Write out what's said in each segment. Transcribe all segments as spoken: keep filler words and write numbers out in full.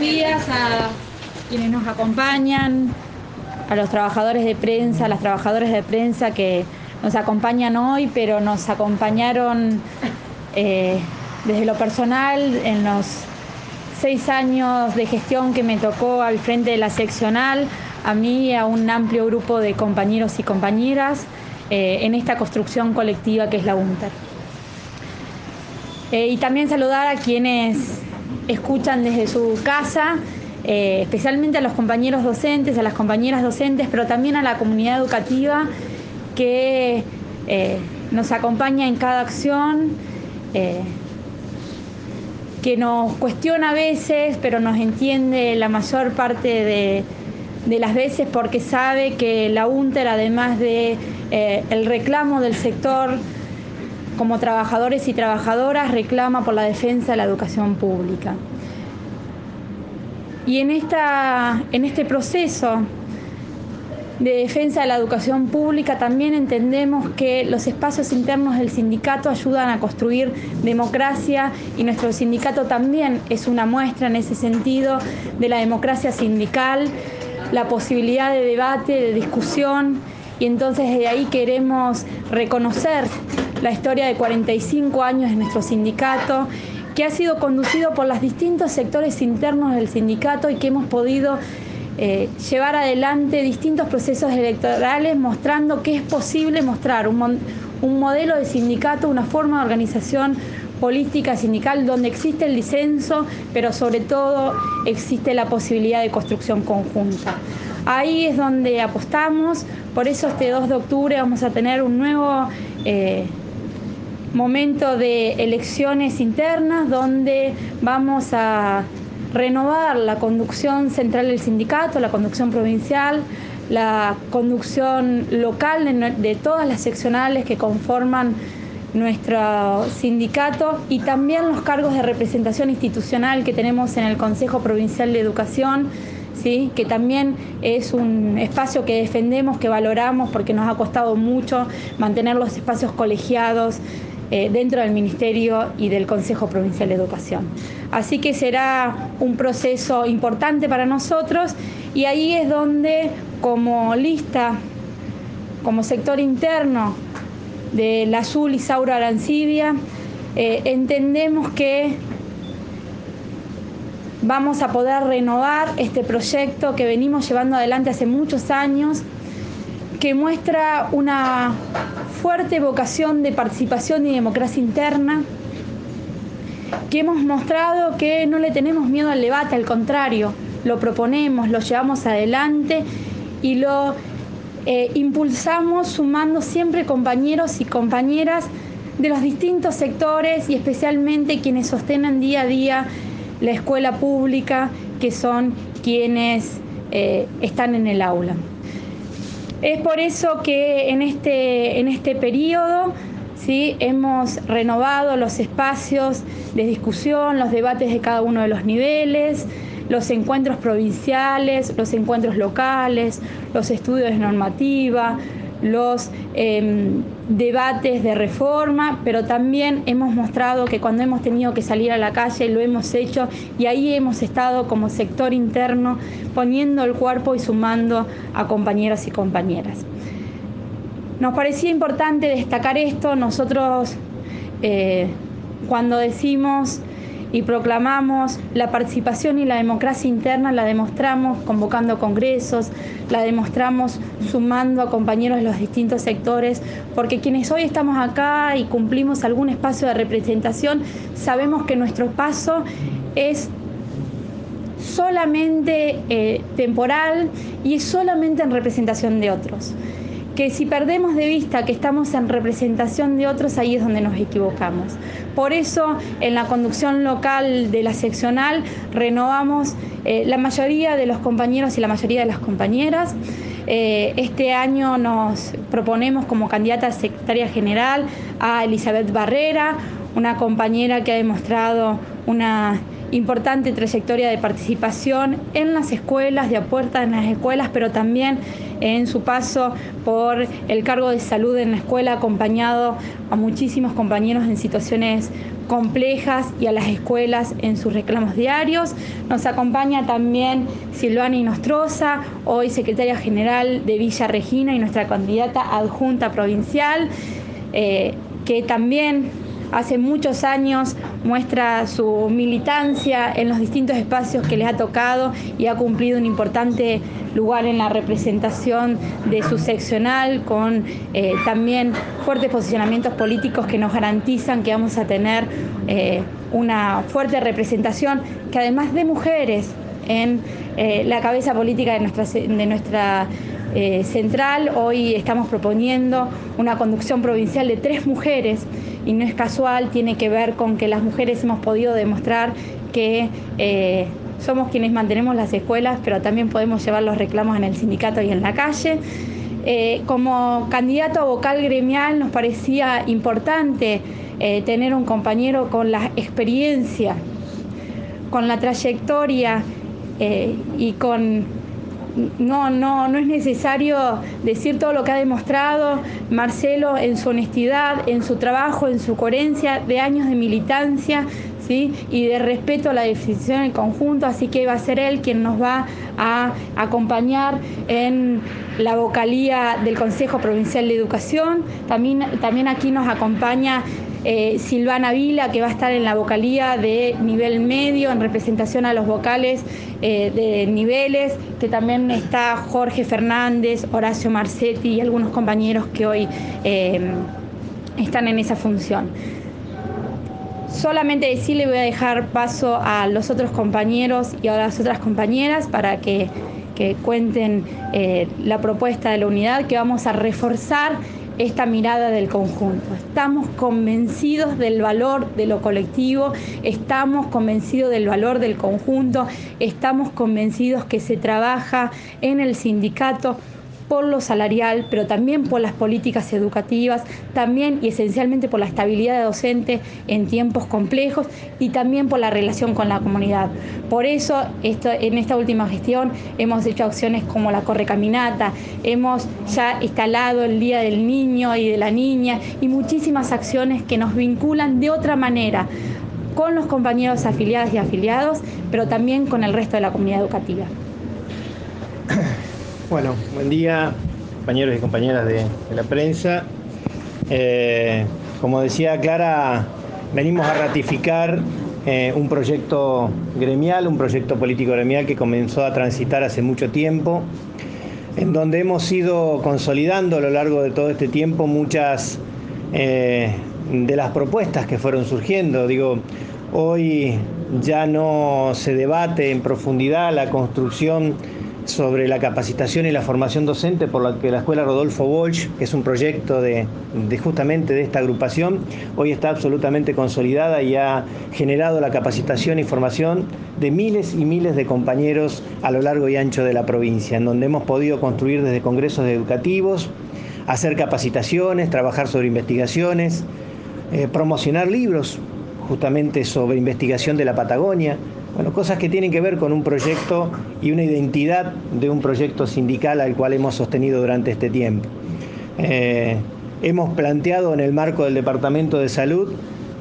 días a quienes nos acompañan, a los trabajadores de prensa, a las trabajadoras de prensa que nos acompañan hoy, pero nos acompañaron eh, desde lo personal en los seis años de gestión que me tocó al frente de la seccional, a mí y a un amplio grupo de compañeros y compañeras eh, en esta construcción colectiva que es la UNTER. Eh, y también saludar a quienes escuchan desde su casa, eh, especialmente a los compañeros docentes, a las compañeras docentes, pero también a la comunidad educativa que eh, nos acompaña en cada acción, eh, que nos cuestiona a veces, pero nos entiende la mayor parte de, de las veces porque sabe que la UNTER, además de eh, el reclamo del sector, como trabajadores y trabajadoras, reclama por la defensa de la educación pública. Y en, esta, en este proceso de defensa de la educación pública también entendemos que los espacios internos del sindicato ayudan a construir democracia y nuestro sindicato también es una muestra en ese sentido de la democracia sindical, la posibilidad de debate, de discusión, y entonces de ahí queremos reconocer la historia de cuarenta y cinco años de nuestro sindicato, que ha sido conducido por los distintos sectores internos del sindicato y que hemos podido Eh, llevar adelante distintos procesos electorales mostrando que es posible mostrar un, un modelo de sindicato, una forma de organización política sindical donde existe el disenso, pero sobre todo existe la posibilidad de construcción conjunta. Ahí es donde apostamos, por eso este dos de octubre vamos a tener un nuevo eh, momento de elecciones internas donde vamos a renovar la conducción central del sindicato, la conducción provincial, la conducción local de, de todas las seccionales que conforman nuestro sindicato y también los cargos de representación institucional que tenemos en el Consejo Provincial de Educación, ¿sí? Que también es un espacio que defendemos, que valoramos porque nos ha costado mucho mantener los espacios colegiados eh, dentro del Ministerio y del Consejo Provincial de Educación. Así que será un proceso importante para nosotros y ahí es donde como lista, como sector interno del Azul y Sauro Arancibia, eh, entendemos que vamos a poder renovar este proyecto que venimos llevando adelante hace muchos años, que muestra una fuerte vocación de participación y democracia interna, que hemos mostrado que no le tenemos miedo al debate, al contrario, lo proponemos, lo llevamos adelante y lo eh, impulsamos sumando siempre compañeros y compañeras de los distintos sectores y especialmente quienes sostienen día a día la escuela pública, que son quienes eh, están en el aula. Es por eso que en este, en este periodo, ¿sí? Hemos renovado los espacios de discusión, los debates de cada uno de los niveles, los encuentros provinciales, los encuentros locales, los estudios de normativa, los eh, debates de reforma, pero también hemos mostrado que cuando hemos tenido que salir a la calle lo hemos hecho y ahí hemos estado como sector interno poniendo el cuerpo y sumando a compañeros y compañeras. Nos parecía importante destacar esto. Nosotros eh, cuando decimos y proclamamos la participación y la democracia interna la demostramos convocando congresos, la demostramos sumando a compañeros de los distintos sectores, porque quienes hoy estamos acá y cumplimos algún espacio de representación sabemos que nuestro paso es solamente eh, temporal y es solamente en representación de otros. Que si perdemos de vista que estamos en representación de otros, ahí es donde nos equivocamos. Por eso, en la conducción local de la seccional, renovamos eh, la mayoría de los compañeros y la mayoría de las compañeras. Eh, este año nos proponemos como candidata a secretaria general a Elizabeth Barrera, una compañera que ha demostrado una importante trayectoria de participación en las escuelas, de apuesta en las escuelas, pero también en su paso por el cargo de salud en la escuela, acompañado a muchísimos compañeros en situaciones complejas y a las escuelas en sus reclamos diarios. Nos acompaña también Silvana Inostrosa, hoy secretaria general de Villa Regina y nuestra candidata adjunta provincial, eh, que también hace muchos años muestra su militancia en los distintos espacios que les ha tocado y ha cumplido un importante lugar en la representación de su seccional, con eh, también fuertes posicionamientos políticos que nos garantizan que vamos a tener eh, una fuerte representación, que además de mujeres en eh, la cabeza política de nuestra, de nuestra Eh, central. Hoy estamos proponiendo una conducción provincial de tres mujeres y no es casual, tiene que ver con que las mujeres hemos podido demostrar que eh, somos quienes mantenemos las escuelas, pero también podemos llevar los reclamos en el sindicato y en la calle. Eh, como candidato a vocal gremial nos parecía importante eh, tener un compañero con la experiencia, con la trayectoria eh, y con... No, no, no es necesario decir todo lo que ha demostrado Marcelo en su honestidad, en su trabajo, en su coherencia de años de militancia, ¿sí? Y de respeto a la decisión en conjunto, así que va a ser él quien nos va a acompañar en la vocalía del Consejo Provincial de Educación. También, también aquí nos acompaña Eh, Silvana Vila, que va a estar en la vocalía de nivel medio en representación a los vocales eh, de niveles, que también está Jorge Fernández, Horacio Marcetti y algunos compañeros que hoy eh, están en esa función. Solamente decirle, voy a dejar paso a los otros compañeros y a las otras compañeras para que, que cuenten eh, la propuesta de la unidad, que vamos a reforzar esta mirada del conjunto. Estamos convencidos del valor de lo colectivo, estamos convencidos del valor del conjunto, estamos convencidos que se trabaja en el sindicato por lo salarial, pero también por las políticas educativas, también y esencialmente por la estabilidad de docente en tiempos complejos y también por la relación con la comunidad. Por eso, esto, en esta última gestión hemos hecho acciones como la correcaminata, hemos ya instalado el Día del Niño y de la Niña y muchísimas acciones que nos vinculan de otra manera con los compañeros afiliadas y afiliados, pero también con el resto de la comunidad educativa. Bueno, buen día, compañeros y compañeras de, de la prensa. Eh, como decía Clara, venimos a ratificar eh, un proyecto gremial, un proyecto político gremial que comenzó a transitar hace mucho tiempo, en donde hemos ido consolidando a lo largo de todo este tiempo muchas eh, de las propuestas que fueron surgiendo. Digo, hoy ya no se debate en profundidad la construcción sobre la capacitación y la formación docente, por la que la Escuela Rodolfo Walsh, que es un proyecto de, de justamente de esta agrupación, hoy está absolutamente consolidada y ha generado la capacitación y formación de miles y miles de compañeros a lo largo y ancho de la provincia, en donde hemos podido construir desde congresos educativos, hacer capacitaciones, trabajar sobre investigaciones, eh, promocionar libros justamente sobre investigación de la Patagonia. Bueno, cosas que tienen que ver con un proyecto y una identidad de un proyecto sindical al cual hemos sostenido durante este tiempo. Eh, hemos planteado en el marco del Departamento de Salud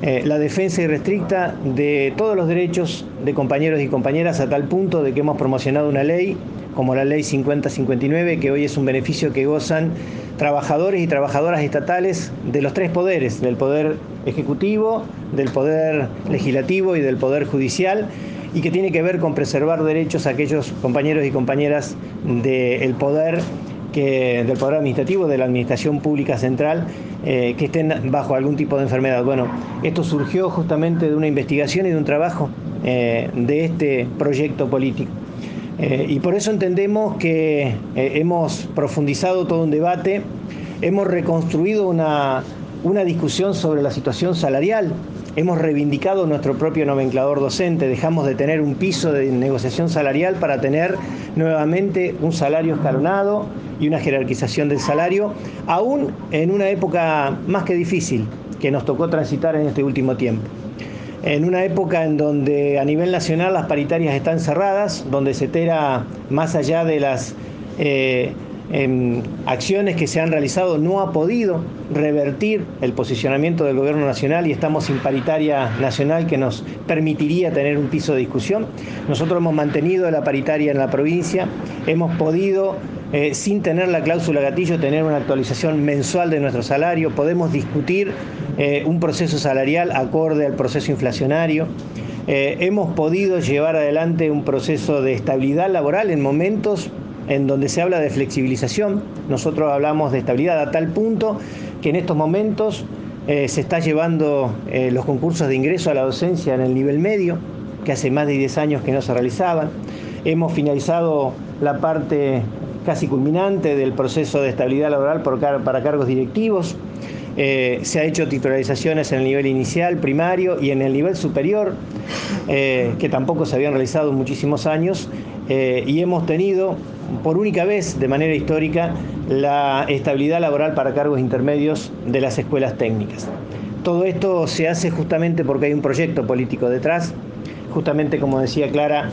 eh, la defensa irrestricta de todos los derechos de compañeros y compañeras, a tal punto de que hemos promocionado una ley como la Ley cincuenta cincuenta y nueve, que hoy es un beneficio que gozan trabajadores y trabajadoras estatales de los tres poderes, del Poder Ejecutivo, del Poder Legislativo y del Poder Judicial, y que tiene que ver con preservar derechos a aquellos compañeros y compañeras del poder, que, del poder administrativo, de la Administración Pública Central, eh, que estén bajo algún tipo de enfermedad. Bueno, esto surgió justamente de una investigación y de un trabajo eh, de este proyecto político. Eh, y por eso entendemos que eh, hemos profundizado todo un debate, hemos reconstruido una, una discusión sobre la situación salarial, hemos reivindicado nuestro propio nomenclador docente, dejamos de tener un piso de negociación salarial para tener nuevamente un salario escalonado y una jerarquización del salario, aún en una época más que difícil que nos tocó transitar en este último tiempo. En una época en donde a nivel nacional las paritarias están cerradas, donde Cetera, más allá de las eh, en acciones que se han realizado no ha podido revertir el posicionamiento del gobierno nacional y estamos sin paritaria nacional que nos permitiría tener un piso de discusión. Nosotros hemos mantenido la paritaria en la provincia, hemos podido, eh, sin tener la cláusula gatillo, tener una actualización mensual de nuestro salario, podemos discutir eh, un proceso salarial acorde al proceso inflacionario. Eh, hemos podido llevar adelante un proceso de estabilidad laboral en momentos en donde se habla de flexibilización. Nosotros hablamos de estabilidad a tal punto que en estos momentos eh, se está llevando eh, los concursos de ingreso a la docencia en el nivel medio, que hace más de diez años que no se realizaban. Hemos finalizado la parte casi culminante del proceso de estabilidad laboral por car- para cargos directivos. Eh, se ha hecho titularizaciones en el nivel inicial, primario y en el nivel superior, eh, que tampoco se habían realizado en muchísimos años, eh, y hemos tenido por única vez de manera histórica la estabilidad laboral para cargos intermedios de las escuelas técnicas. Todo esto se hace justamente porque hay un proyecto político detrás. Justamente, como decía Clara,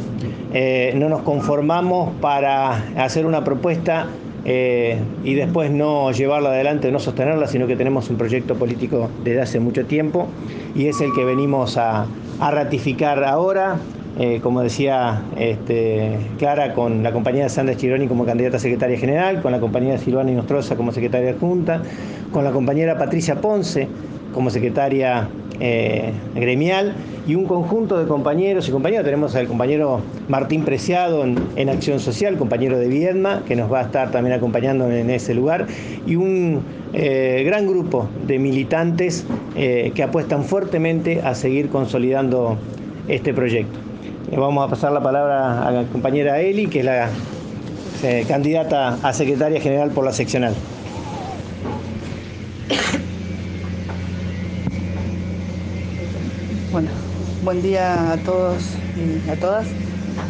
eh, no nos conformamos para hacer una propuesta Eh, y después no llevarla adelante, no sostenerla, sino que tenemos un proyecto político desde hace mucho tiempo y es el que venimos a, a ratificar ahora, eh, como decía este, Clara, con la compañera Sandra Chironi como candidata a secretaria general, con la compañera Silvana Inostrosa como secretaria adjunta, con la compañera Patricia Ponce como secretaria eh, gremial y un conjunto de compañeros y compañeras. Tenemos al compañero Martín Preciado en, en Acción Social, compañero de Viedma, que nos va a estar también acompañando en ese lugar, y un eh, gran grupo de militantes eh, que apuestan fuertemente a seguir consolidando este proyecto. Eh, vamos a pasar la palabra a la compañera Eli, que es la eh, candidata a secretaria general por la seccional. Bueno, buen día a todos y a todas.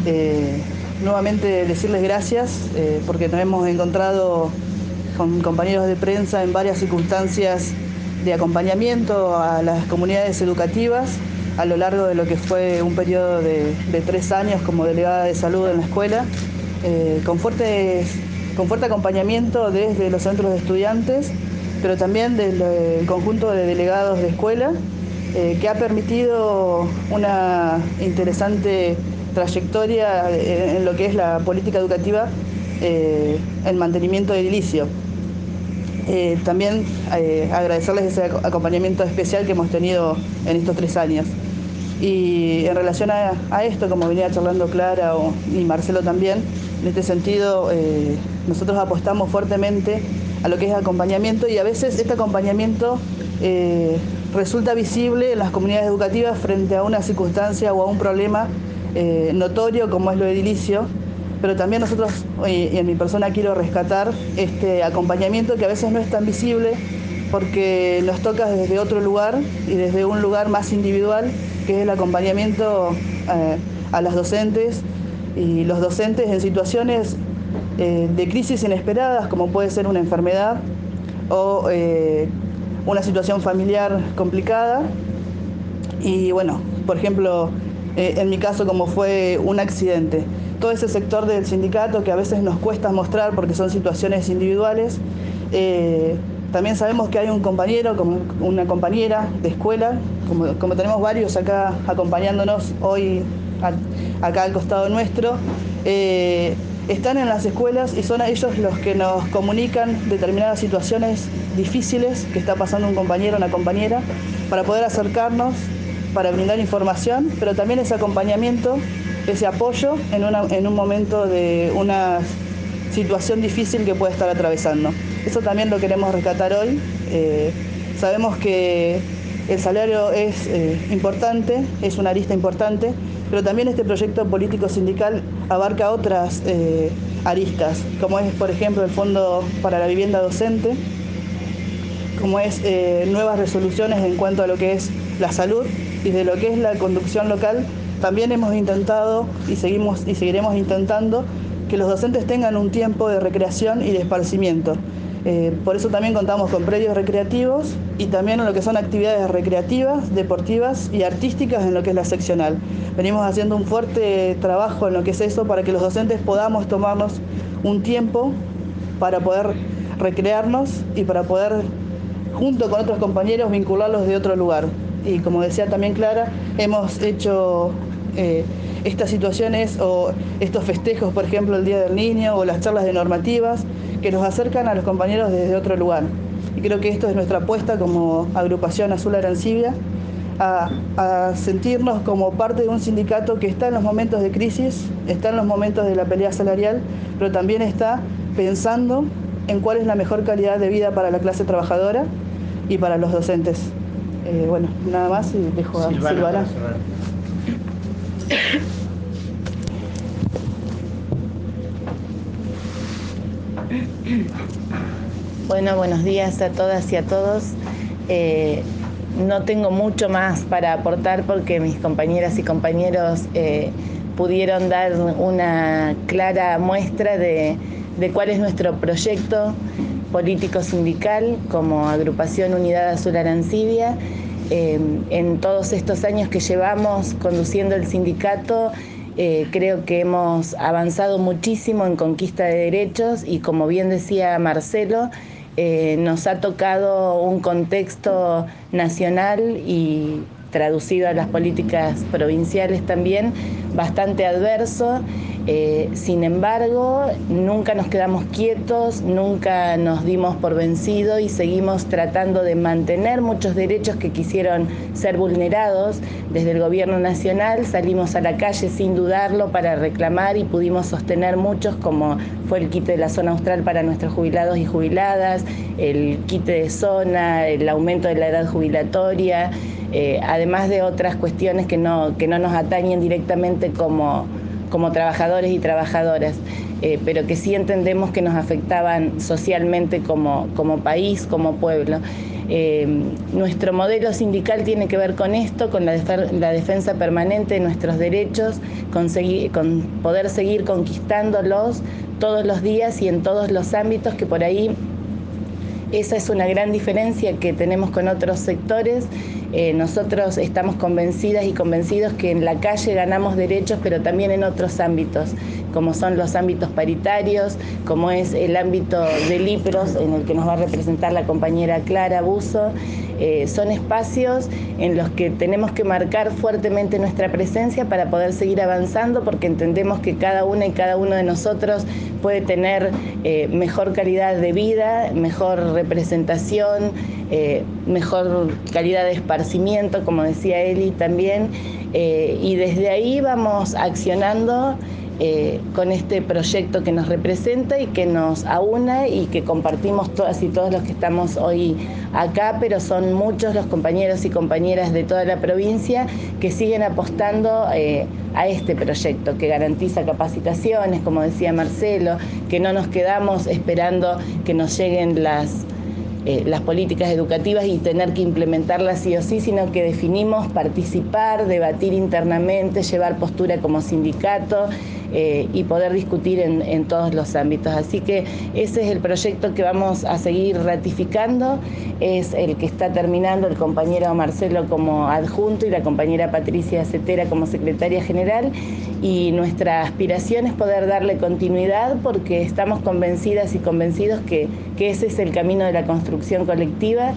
Eh, nuevamente decirles gracias eh, porque nos hemos encontrado con compañeros de prensa en varias circunstancias de acompañamiento a las comunidades educativas a lo largo de lo que fue un periodo de, de tres años como delegada de salud en la escuela, eh, con, fuertes, con fuerte acompañamiento desde los centros de estudiantes, pero también del conjunto de delegados de escuela, Eh, que ha permitido una interesante trayectoria en, en lo que es la política educativa, eh, el mantenimiento de edilicio. Eh, también eh, agradecerles ese acompañamiento especial que hemos tenido en estos tres años. Y en relación a, a esto, como venía charlando Clara o, y Marcelo también, en este sentido eh, nosotros apostamos fuertemente a lo que es acompañamiento y a veces este acompañamiento eh, resulta visible en las comunidades educativas frente a una circunstancia o a un problema eh, notorio como es lo edilicio, pero también nosotros, y en mi persona quiero rescatar este acompañamiento que a veces no es tan visible porque nos toca desde otro lugar y desde un lugar más individual, que es el acompañamiento eh, a las docentes y los docentes en situaciones eh, de crisis inesperadas, como puede ser una enfermedad o eh, una situación familiar complicada y bueno, por ejemplo, eh, en mi caso como fue un accidente. Todo ese sector del sindicato que a veces nos cuesta mostrar porque son situaciones individuales. Eh, también sabemos que hay un compañero, como una compañera de escuela, como, como tenemos varios acá acompañándonos hoy, a, acá al costado nuestro, eh, están en las escuelas y son ellos los que nos comunican determinadas situaciones difíciles que está pasando un compañero o una compañera para poder acercarnos, para brindar información, pero también ese acompañamiento, ese apoyo en, una, en un momento de una situación difícil que puede estar atravesando. Eso también lo queremos rescatar hoy. Eh, sabemos que el salario es eh, importante, es una arista importante, pero también este proyecto político sindical abarca otras eh, aristas, como es, por ejemplo, el Fondo para la Vivienda Docente, como es eh, nuevas resoluciones en cuanto a lo que es la salud y de lo que es la conducción local. También hemos intentado y seguimos y seguiremos intentando que los docentes tengan un tiempo de recreación y de esparcimiento. Eh, por eso también contamos con predios recreativos y también en lo que son actividades recreativas, deportivas y artísticas en lo que es la seccional. Venimos haciendo un fuerte trabajo en lo que es eso para que los docentes podamos tomarnos un tiempo para poder recrearnos y para poder, junto con otros compañeros, vincularlos de otro lugar. Y como decía también Clara, hemos hecho eh, estas situaciones o estos festejos, por ejemplo, el Día del Niño o las charlas de normativas, que nos acercan a los compañeros desde otro lugar. Y creo que esto es nuestra apuesta como agrupación Azul Arancibia, a, a sentirnos como parte de un sindicato que está en los momentos de crisis, está en los momentos de la pelea salarial, pero también está pensando en cuál es la mejor calidad de vida para la clase trabajadora y para los docentes. Eh, bueno, nada más y dejo a Silvana. Silvana. Bueno, buenos días a todas y a todos. Eh, no tengo mucho más para aportar porque mis compañeras y compañeros eh, pudieron dar una clara muestra de, de cuál es nuestro proyecto político-sindical como agrupación Unidad Azul Arancibia. Eh, en todos estos años que llevamos conduciendo el sindicato, Eh, creo que hemos avanzado muchísimo en conquista de derechos y, como bien decía Marcelo, eh, nos ha tocado un contexto nacional y traducido a las políticas provinciales también, bastante adverso. Eh, sin embargo, nunca nos quedamos quietos, nunca nos dimos por vencido y seguimos tratando de mantener muchos derechos que quisieron ser vulnerados. Desde el gobierno nacional salimos a la calle sin dudarlo para reclamar y pudimos sostener muchos, como fue el quite de la zona austral para nuestros jubilados y jubiladas, el quite de zona, el aumento de la edad jubilatoria, eh, además de otras cuestiones que no, que no nos atañen directamente como como trabajadores y trabajadoras, eh, pero que sí entendemos que nos afectaban socialmente como, como país, como pueblo. Eh, nuestro modelo sindical tiene que ver con esto, con la, def- la defensa permanente de nuestros derechos, con, segui- con poder seguir conquistándolos todos los días y en todos los ámbitos, que por ahí esa es una gran diferencia que tenemos con otros sectores. Eh, nosotros estamos convencidas y convencidos que en la calle ganamos derechos, pero también en otros ámbitos, como son los ámbitos paritarios, como es el ámbito del IPROSS, en el que nos va a representar la compañera Clara Busso. Eh, son espacios en los que tenemos que marcar fuertemente nuestra presencia para poder seguir avanzando, porque entendemos que cada una y cada uno de nosotros puede tener eh, mejor calidad de vida, mejor representación, eh, mejor calidad de esparcimiento, como decía Eli también, eh, y desde ahí vamos accionando eh, con este proyecto que nos representa y que nos aúna y que compartimos todas y todos los que estamos hoy acá, pero son muchos los compañeros y compañeras de toda la provincia que siguen apostando eh, a este proyecto que garantiza capacitaciones, como decía Marcelo, que no nos quedamos esperando que nos lleguen las Eh, las políticas educativas y tener que implementarlas sí o sí, sino que definimos participar, debatir internamente, llevar postura como sindicato eh, y poder discutir en, en todos los ámbitos. Así que ese es el proyecto que vamos a seguir ratificando, es el que está terminando el compañero Marcelo como adjunto y la compañera Patricia Cetera como secretaria general, y nuestra aspiración es poder darle continuidad porque estamos convencidas y convencidos que, que ese es el camino de la construcción colectiva,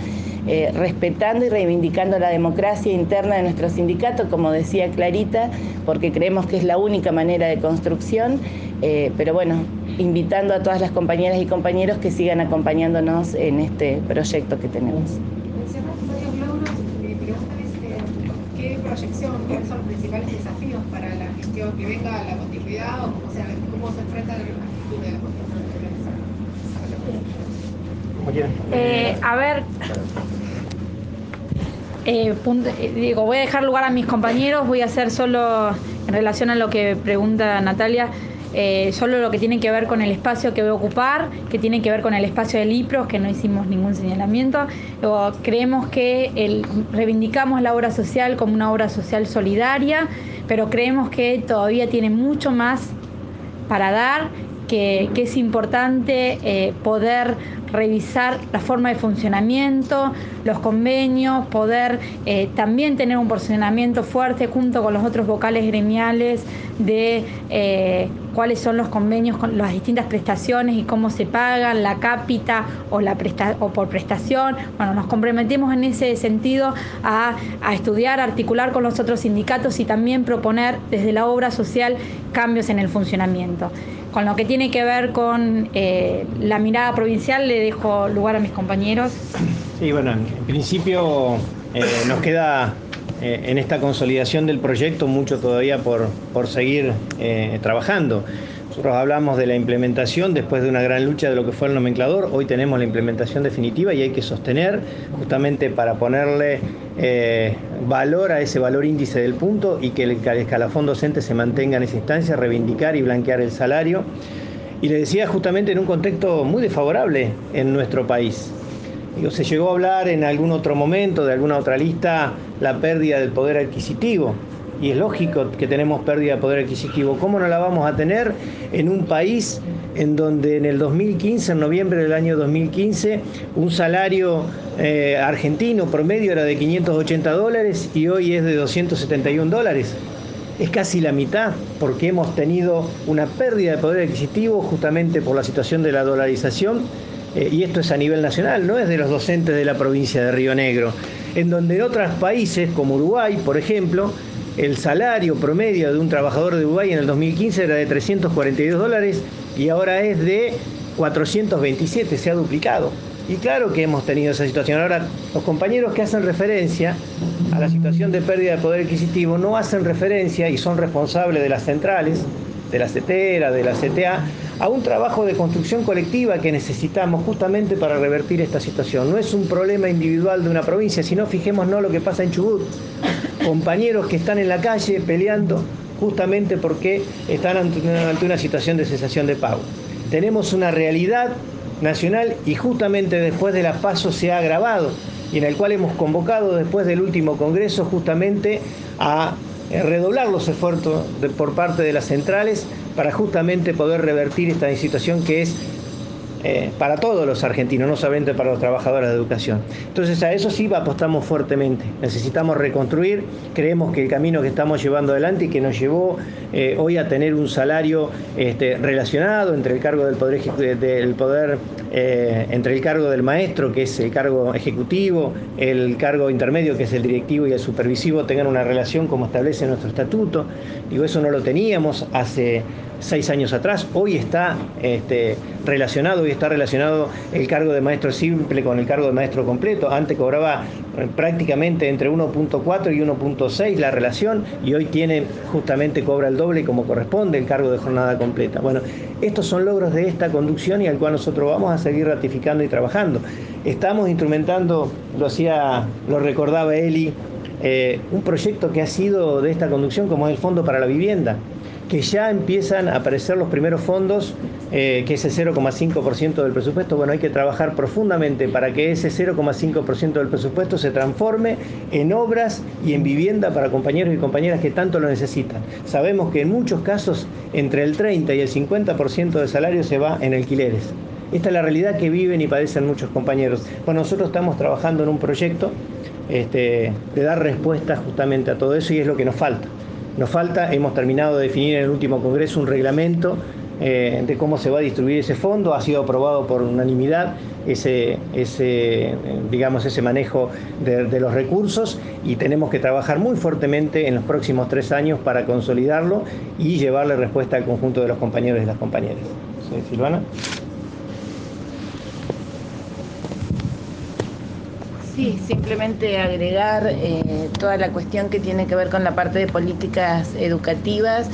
eh, respetando y reivindicando la democracia interna de nuestro sindicato, como decía Clarita, porque creemos que es la única manera de construcción, eh, pero bueno, invitando a todas las compañeras y compañeros que sigan acompañándonos en este proyecto que tenemos. Mencionas varios logros, mi pregunta es ¿qué proyección, cuáles son los principales desafíos para la gestión que venga, la continuidad, o cómo se, cómo se enfrenta la actitud de la construcción? Eh, a ver, eh, punto, eh, digo, voy a dejar lugar a mis compañeros, voy a hacer solo, en relación a lo que pregunta Natalia, eh, solo lo que tiene que ver con el espacio que voy a ocupar, que tiene que ver con el espacio del IPROSS, que no hicimos ningún señalamiento. Luego, creemos que el, reivindicamos la obra social como una obra social solidaria, pero creemos que todavía tiene mucho más para dar, que, que es importante eh, poder revisar la forma de funcionamiento, los convenios, poder eh, también tener un posicionamiento fuerte junto con los otros vocales gremiales de eh, cuáles son los convenios con las distintas prestaciones y cómo se pagan, la cápita o, la presta, o por prestación. Bueno, nos comprometemos en ese sentido a, a estudiar, articular con los otros sindicatos y también proponer desde la obra social cambios en el funcionamiento. Con lo que tiene que ver con eh, la mirada provincial, le dejo lugar a mis compañeros. Sí, bueno, en principio eh, nos queda eh, en esta consolidación del proyecto mucho todavía por, por seguir eh, trabajando. Nosotros hablamos de la implementación después de una gran lucha de lo que fue el nomenclador. Hoy tenemos la implementación definitiva y hay que sostener justamente para ponerle eh, valor a ese valor índice del punto y que el escalafón docente se mantenga en esa instancia, reivindicar y blanquear el salario. Y le decía justamente en un contexto muy desfavorable en nuestro país. Digo, se llegó a hablar en algún otro momento de alguna otra lista la pérdida del poder adquisitivo. Y es lógico que tenemos pérdida de poder adquisitivo. ¿Cómo no la vamos a tener en un país en donde en el dos mil quince, en noviembre del año dos mil quince, un salario eh, argentino promedio era de quinientos ochenta dólares y hoy es de doscientos setenta y un dólares? Es casi la mitad porque hemos tenido una pérdida de poder adquisitivo justamente por la situación de la dolarización. Eh, y esto es a nivel nacional, no es de los docentes de la provincia de Río Negro. En donde en otros países, como Uruguay, por ejemplo, el salario promedio de un trabajador de Uruguay en el dos mil quince era de trescientos cuarenta y dos dólares y ahora es de cuatrocientos veintisiete, se ha duplicado. Y claro que hemos tenido esa situación. Ahora, los compañeros que hacen referencia a la situación de pérdida de poder adquisitivo no hacen referencia y son responsables de las centrales, de la Cetera, de la C T A, a un trabajo de construcción colectiva que necesitamos justamente para revertir esta situación. No es un problema individual de una provincia, sino fijémonos lo que pasa en Chubut. Compañeros que están en la calle peleando justamente porque están ante una, ante una situación de cesación de pago. Tenemos una realidad nacional y justamente después de las PASO se ha agravado y en el cual hemos convocado después del último congreso justamente a redoblar los esfuerzos de, por parte de las centrales para justamente poder revertir esta situación que es eh, para todos los argentinos, no solamente para los trabajadores de educación. Entonces a eso sí apostamos fuertemente. Necesitamos reconstruir, creemos que el camino que estamos llevando adelante y que nos llevó eh, hoy a tener un salario este, relacionado entre el cargo del poder, del poder eh, entre el cargo del maestro, que es el cargo ejecutivo, el cargo intermedio, que es el directivo, y el supervisivo, tengan una relación como establece nuestro estatuto. Digo, eso no lo teníamos hace seis años atrás, hoy está este, relacionado, hoy está relacionado el cargo de maestro simple con el cargo de maestro completo. Antes cobraba eh, prácticamente entre uno punto cuatro y uno punto seis la relación y hoy tiene, justamente cobra el doble como corresponde el cargo de jornada completa. Bueno, estos son logros de esta conducción y al cual nosotros vamos a seguir ratificando y trabajando. Estamos instrumentando, lo hacía, lo recordaba Eli, eh, un proyecto que ha sido de esta conducción como es el Fondo para la Vivienda, que ya empiezan a aparecer los primeros fondos, eh, que es el cero coma cinco por ciento del presupuesto. Bueno, hay que trabajar profundamente para que ese cero coma cinco por ciento del presupuesto se transforme en obras y en vivienda para compañeros y compañeras que tanto lo necesitan. Sabemos que en muchos casos entre el treinta y el cincuenta por ciento del salario se va en alquileres. Esta es la realidad que viven y padecen muchos compañeros. Bueno, nosotros estamos trabajando en un proyecto este, de dar respuesta justamente a todo eso y es lo que nos falta. Nos falta, hemos terminado de definir en el último congreso un reglamento eh, de cómo se va a distribuir ese fondo. Ha sido aprobado por unanimidad ese, ese, digamos, ese manejo de, de los recursos y tenemos que trabajar muy fuertemente en los próximos tres años para consolidarlo y llevarle respuesta al conjunto de los compañeros y las compañeras. ¿Sí, Silvana? Sí, simplemente agregar eh, toda la cuestión que tiene que ver con la parte de políticas educativas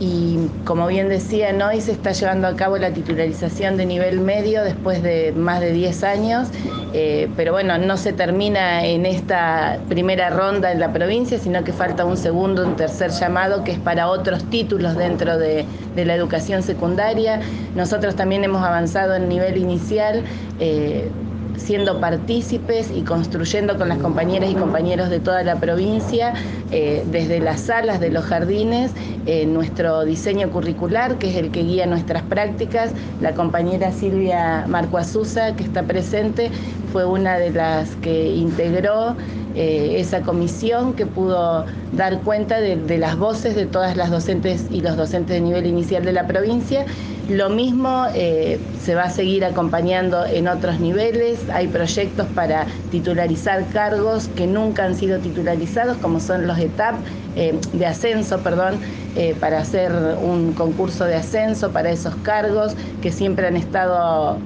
y, como bien decía, ¿no? Hoy se está llevando a cabo la titularización de nivel medio después de más de diez años, eh, pero bueno, no se termina en esta primera ronda en la provincia, sino que falta un segundo, un tercer llamado que es para otros títulos dentro de, de la educación secundaria. Nosotros también hemos avanzado en nivel inicial, eh, siendo partícipes y construyendo con las compañeras y compañeros de toda la provincia, eh, desde las salas de los jardines, eh, nuestro diseño curricular, que es el que guía nuestras prácticas. La compañera Silvia Marco Azusa, que está presente, fue una de las que integró eh, esa comisión que pudo dar cuenta de, de las voces de todas las docentes y los docentes de nivel inicial de la provincia. Lo mismo eh, se va a seguir acompañando en otros niveles. Hay proyectos para titularizar cargos que nunca han sido titularizados, como son los E T A P, eh, de ascenso, perdón, eh, para hacer un concurso de ascenso para esos cargos que siempre han estado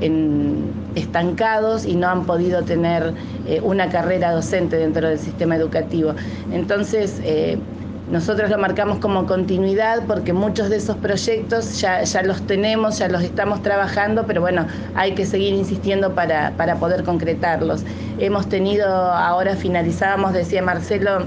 en, estancados y no han podido tener eh, una carrera docente dentro del sistema educativo. Entonces, eh, nosotros lo marcamos como continuidad porque muchos de esos proyectos ya, ya los tenemos, ya los estamos trabajando, pero bueno, hay que seguir insistiendo para, para poder concretarlos. Hemos tenido, ahora finalizábamos, decía Marcelo,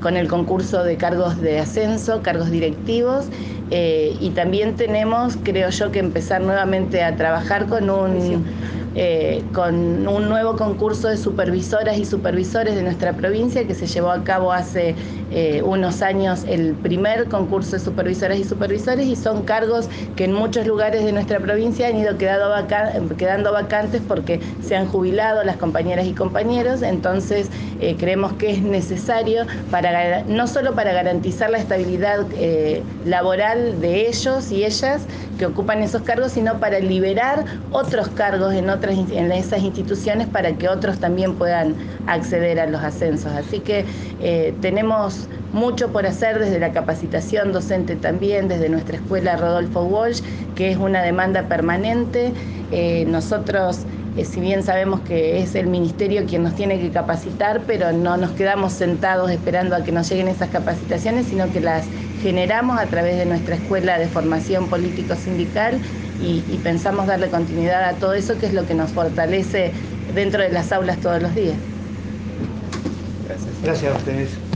con el concurso de cargos de ascenso, cargos directivos, eh, y también tenemos, creo yo, que empezar nuevamente a trabajar con un... Eh, con un nuevo concurso de supervisoras y supervisores de nuestra provincia que se llevó a cabo hace eh, unos años el primer concurso de supervisoras y supervisores, y son cargos que en muchos lugares de nuestra provincia han ido quedado vacan- quedando vacantes porque se han jubilado las compañeras y compañeros. Entonces eh, creemos que es necesario para, no solo para garantizar la estabilidad eh, laboral de ellos y ellas que ocupan esos cargos, sino para liberar otros cargos en otras en esas instituciones para que otros también puedan acceder a los ascensos. Así que eh, tenemos mucho por hacer desde la capacitación docente también, desde nuestra escuela Rodolfo Walsh, que es una demanda permanente. Eh, nosotros, eh, si bien sabemos que es el ministerio quien nos tiene que capacitar, pero no nos quedamos sentados esperando a que nos lleguen esas capacitaciones, sino que las generamos a través de nuestra escuela de formación político-sindical, Y, y pensamos darle continuidad a todo eso, que es lo que nos fortalece dentro de las aulas todos los días. Gracias. Gracias a ustedes.